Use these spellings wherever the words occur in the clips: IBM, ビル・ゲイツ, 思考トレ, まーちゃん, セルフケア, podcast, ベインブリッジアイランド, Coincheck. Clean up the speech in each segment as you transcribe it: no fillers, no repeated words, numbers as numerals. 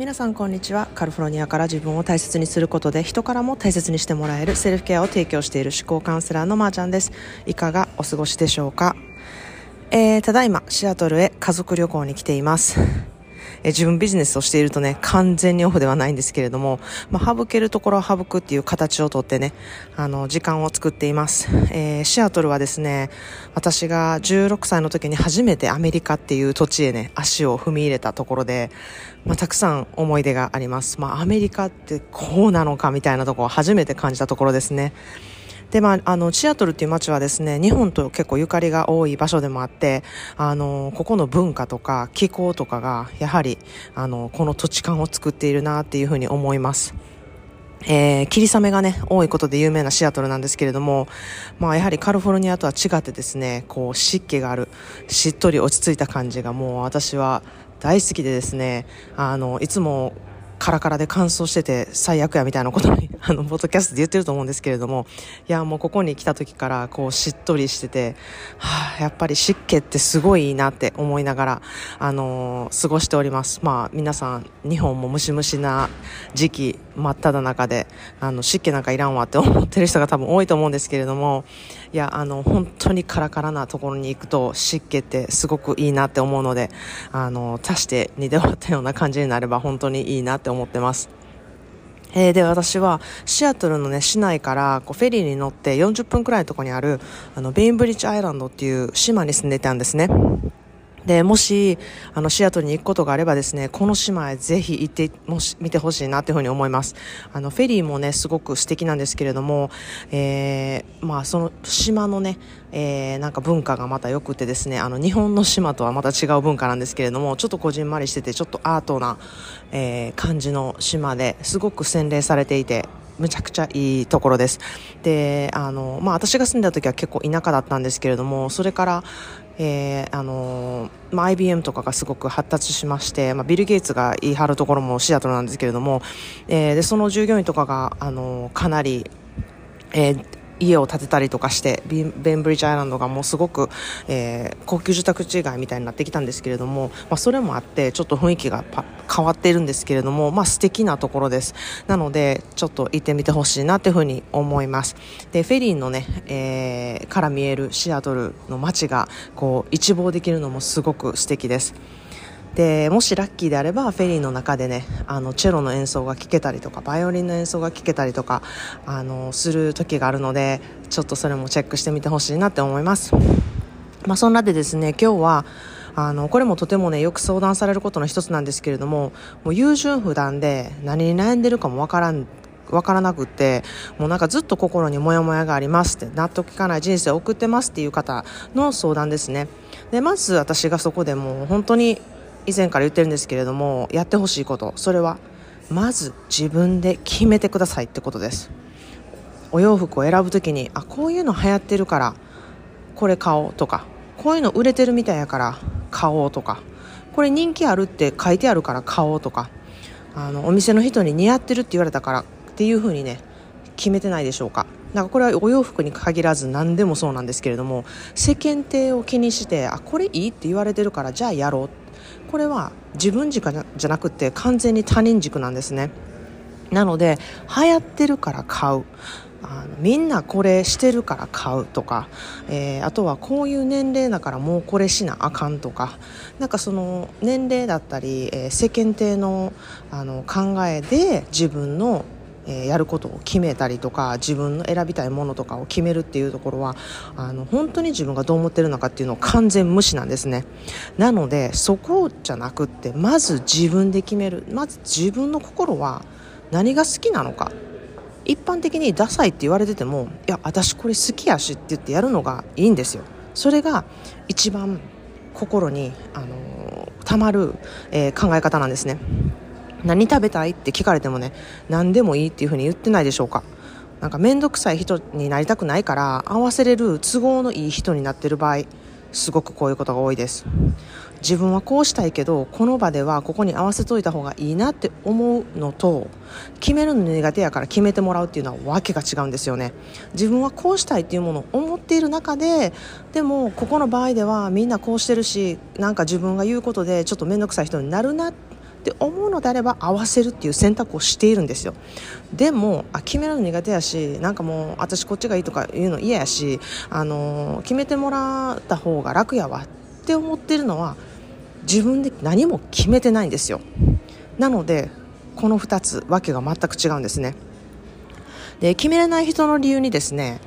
皆さんこんにちは。カリフォルニアから自分を大切にすることで人からも大切にしてもらえるセルフケアを提供している思考カウンセラーのまーちゃんです。いかがお過ごしでしょうか。ただいまシアトルへ家族旅行に来ています。自分ビジネスをしているとね、完全にオフではないんですけれども、省けるところを省くっていう形をとってね、時間を作っています。シアトルはですね、私が16歳の時に初めてアメリカっていう土地へね、足を踏み入れたところで、たくさん思い出があります。アメリカってこうなのかみたいなところを初めて感じたところですね。で、シアトルっていう街はですね、日本と結構ゆかりが多い場所でもあって、ここの文化とか気候とかが、やはり、この土地感を作っているなっていうふうに思います。霧雨がね、多いことで有名なシアトルなんですけれども、やはりカリフォルニアとは違ってですね、こう湿気がある、しっとり落ち着いた感じがもう私は大好きでですね、いつも、カラカラで乾燥してて最悪やみたいなことにポッドキャストで言ってると思うんですけれども、いやもうここに来た時からこうしっとりしてて、やっぱり湿気ってすごいいいなって思いながら過ごしております。皆さん日本もムシムシな時期真っ只中で湿気なんかいらんわって思ってる人が多分多いと思うんですけれども、いや本当にカラカラなところに行くと湿気ってすごくいいなって思うので、足して2で割ったような感じになれば本当にいいなって思ってます。で私はシアトルの、市内からこうフェリーに乗って40分くらいのところにあるベインブリッジアイランドっていう島に住んでたんですね。でもしシアトルに行くことがあればですね、この島へぜひ行ってみてほしいなというふうに思います。フェリーもねすごく素敵なんですけれども、その島のね、なんか文化がまたよくてですね、日本の島とはまた違う文化なんですけれども、ちょっとこじんまりしててちょっとアートな、感じの島ですごく洗練されていてむちゃくちゃいいところです。で、私が住んだ時は結構田舎だったんですけれども、それから、IBM とかがすごく発達しまして、ビル・ゲイツが言い張るところもシアトルなんですけれども、でその従業員とかが、かなり、家を建てたりとかしてベンブリッジアイランドがもうすごく、高級住宅地街みたいになってきたんですけれども、それもあってちょっと雰囲気が変わっているんですけれども、素敵なところです。なのでちょっと行ってみてほしいなというふうに思います。でフェリーのね、から見えるシアトルの街がこう一望できるのもすごく素敵です。でもしラッキーであればフェリーの中でねチェロの演奏が聴けたりとかバイオリンの演奏が聴けたりとかする時があるので、ちょっとそれもチェックしてみてほしいなって思います。そんなでですね、今日はこれもとてもねよく相談されることの一つなんですけれども、もう優柔不断で何に悩んでるかもわからなくて、もうなんかずっと心にモヤモヤがありますって、納得いかない人生を送ってますっていう方の相談ですね。でまず私がそこでもう本当に以前から言ってるんですけれども、やってほしいこと、それはまず自分で決めてくださいってことです。お洋服を選ぶときにこういうの流行ってるからこれ買おうとか、こういうの売れてるみたいやから買おうとか、これ人気あるって書いてあるから買おうとか、お店の人に似合ってるって言われたからっていう風にね決めてないでしょうか。これはお洋服に限らず何でもそうなんですけれども、世間体を気にしてこれいいって言われてるからじゃあやろう、これは自分軸じゃなくて完全に他人軸なんですね。なので流行ってるから買う、みんなこれしてるから買うとか、あとはこういう年齢だからもうこれしなあかんとか、なんかその年齢だったり、世間体の、考えで自分のやることを決めたりとか、自分の選びたいものとかを決めるっていうところは本当に自分がどう思ってるのかっていうのを完全無視なんですね。なのでそこじゃなくって、まず自分で決める、まず自分の心は何が好きなのか。一般的にダサいって言われてても、いや私これ好きやしって言ってやるのがいいんですよ。それが一番心にたまる、考え方なんですね。何食べたいって聞かれてもね、何でもいいっていうふうに言ってないでしょうか。なんかめんどくさい人になりたくないから合わせれる都合のいい人になってる場合、すごくこういうことが多いです。自分はこうしたいけどこの場ではここに合わせといた方がいいなって思うのと、決めるの苦手やから決めてもらうっていうのはわけが違うんですよね。自分はこうしたいっていうものを思っている中で、でもここの場合ではみんなこうしてるし、なんか自分が言うことでちょっとめんどくさい人になるなってって思うのであれば合わせるっていう選択をしているんですよ。でも決めるの苦手やし、なんかもう私こっちがいいとか言うの嫌やし、決めてもらった方が楽やわって思ってるのは自分で何も決めてないんですよ。なのでこの2つわけが全く違うんですね。で、決めれない人の理由にですね、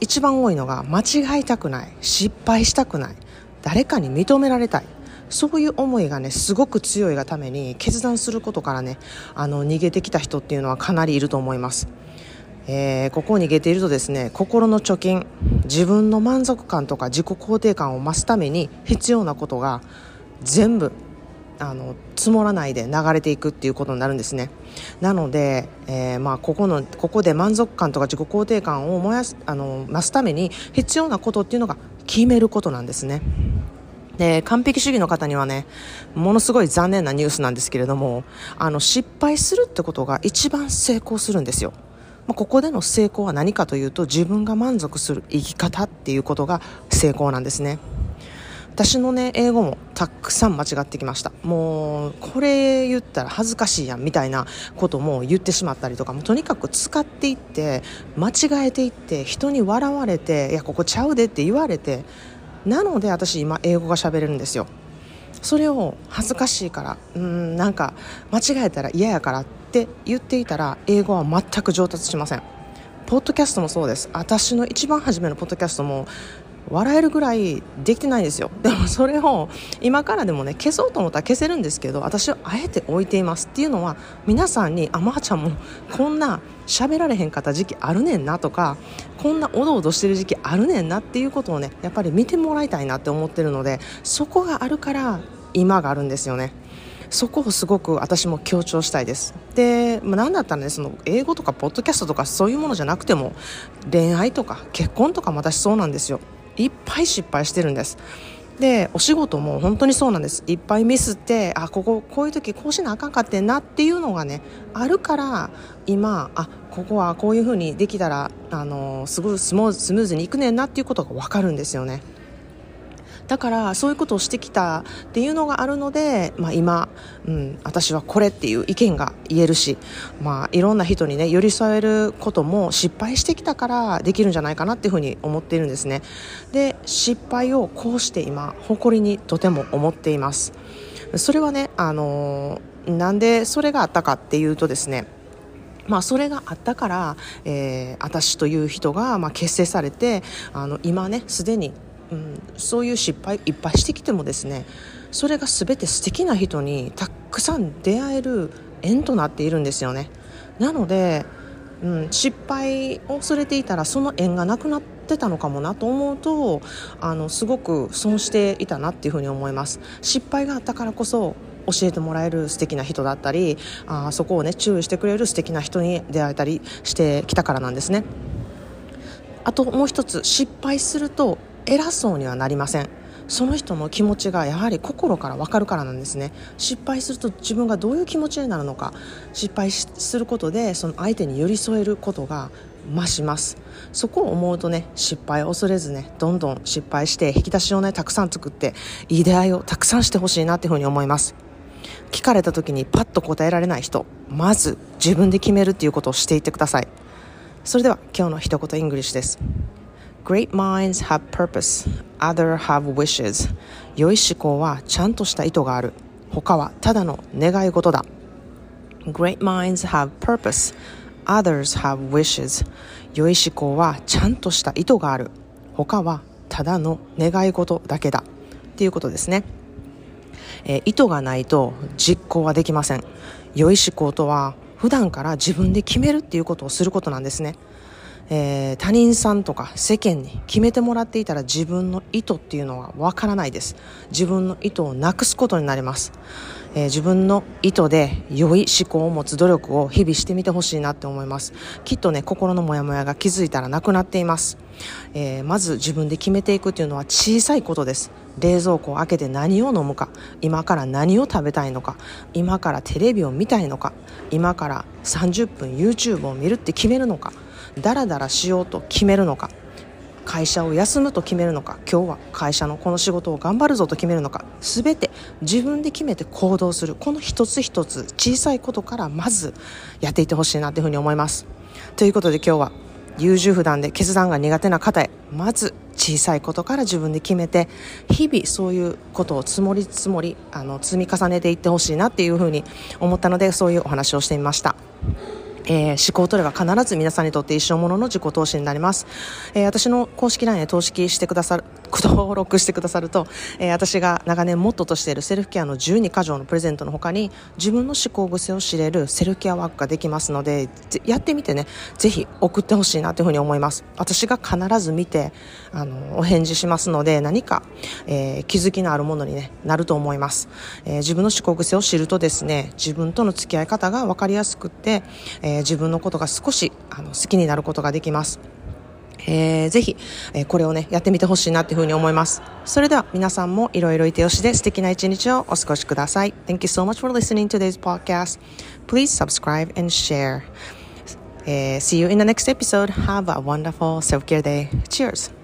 一番多いのが間違いたくない、失敗したくない、誰かに認められたい、そういう思いがねすごく強いがために決断することからね逃げてきた人っていうのはかなりいると思います。ここを逃げているとですね、心の貯金、自分の満足感とか自己肯定感を増すために必要なことが全部積もらないで流れていくっていうことになるんですね。なので、ここで満足感とか自己肯定感を増すために必要なことっていうのが決めることなんですね。で、完璧主義の方にはねものすごい残念なニュースなんですけれども、失敗するってことが一番成功するんですよ。ここでの成功は何かというと、自分が満足する生き方っていうことが成功なんですね。私のね英語もたくさん間違ってきました。もうこれ言ったら恥ずかしいやんみたいなことも言ってしまったりとか、もうとにかく使っていって間違えていって人に笑われて、いやここちゃうでって言われて、なので私今英語が喋れるんですよ。それを恥ずかしいからなんか間違えたら嫌やからって言っていたら英語は全く上達しません。ポッドキャストもそうです。私の一番初めのポッドキャストも笑えるぐらいできてないんですよ。でもそれを今からでもね消そうと思ったら消せるんですけど、私はあえて置いています。っていうのは皆さんにまーちゃんもこんな喋られへんかった時期あるねんなとか、こんなおどおどしてる時期あるねんなっていうことをねやっぱり見てもらいたいなって思ってるので、そこがあるから今があるんですよね。そこをすごく私も強調したいです。で、何だったらねその英語とかポッドキャストとかそういうものじゃなくても、恋愛とか結婚とかも私そうなんですよ。いっぱい失敗してるんです。で、お仕事も本当にそうなんです。いっぱいミスって、こういう時こうしなあかんかってんなっていうのがねあるから、今ここはこういう風にできたらすごいスムーズにいくねんなっていうことが分かるんですよね。だからそういうことをしてきたっていうのがあるので、今、私はこれっていう意見が言えるし、いろんな人にね寄り添えることも失敗してきたからできるんじゃないかなっていうふうに思っているんですね。で、失敗をこうして今誇りにとても思っています。それはねなんでそれがあったかっていうとですね、それがあったから、私という人が結成されて、今ねすでにそういう失敗いっぱいしてきてもですね、それが全て素敵な人にたくさん出会える縁となっているんですよね。なので、失敗を恐れていたらその縁がなくなってたのかもなと思うと、すごく損していたなっていうふうに思います。失敗があったからこそ教えてもらえる素敵な人だったり、そこをね注意してくれる素敵な人に出会えたりしてきたからなんですね。あともう一つ、失敗すると偉そうにはなりません。その人の気持ちがやはり心から分かるからなんですね。失敗すると自分がどういう気持ちになるのか、失敗することでその相手に寄り添えることが増します。そこを思うとね、失敗を恐れずね、どんどん失敗して引き出しをねたくさん作って、いい出会いをたくさんしてほしいなっていうふうに思います。聞かれた時にパッと答えられない人、まず自分で決めるっていうことをしていってください。それでは今日の一言イングリッシュです。Great minds have purpose. Others have wishes. 良い思考はちゃんとした意図がある。他はただの願い事だ。Great minds have purpose. Others have wishes. 良い思考はちゃんとした意図がある。他はただの願い事だけだ。っていうことですね。意図がないと実行はできません。良い思考とは普段から自分で決めるっていうことをすることなんですね。他人さんとか世間に決めてもらっていたら自分の意図っていうのはわからないです。自分の意図をなくすことになります。自分の意図で良い思考を持つ努力を日々してみてほしいなって思います。きっとね心のモヤモヤが気づいたらなくなっています。まず自分で決めていくっていうのは小さいことです。冷蔵庫を開けて何を飲むか、今から何を食べたいのか、今からテレビを見たいのか、今から30分 YouTube を見るって決めるのか、だらだらしようと決めるのか、会社を休むと決めるのか、今日は会社のこの仕事を頑張るぞと決めるのか、全て自分で決めて行動する、この一つ一つ小さいことからまずやっていってほしいなというふうに思います。ということで今日は優柔不断で決断が苦手な方へ、まず小さいことから自分で決めて、日々そういうことを積もり積み重ねていってほしいなっていうふうに思ったので、そういうお話をしてみました。思考トレが必ず皆さんにとって一生ものの自己投資になります。私の公式 LINE へ登録してくださると、私が長年モットーとしているセルフケアの12箇条のプレゼントの他に、自分の思考癖を知れるセルフケアワークができますので、やってみてね、ぜひ送ってほしいなというふうに思います。私が必ず見てお返事しますので、何か、気づきのあるものに、ね、なると思います。自分の思考癖を知るとですね、自分との付き合い方が分かりやすくって、自分のことが少し好きになることができます。ぜひ、これをねやってみてほしいなというふうに思います。それでは皆さんもいろいろいてよしで素敵な一日をお過ごしください。 Thank you so much for listening to today's podcast. Please subscribe and share. See you in the next episode. Have a wonderful self-care day. Cheers.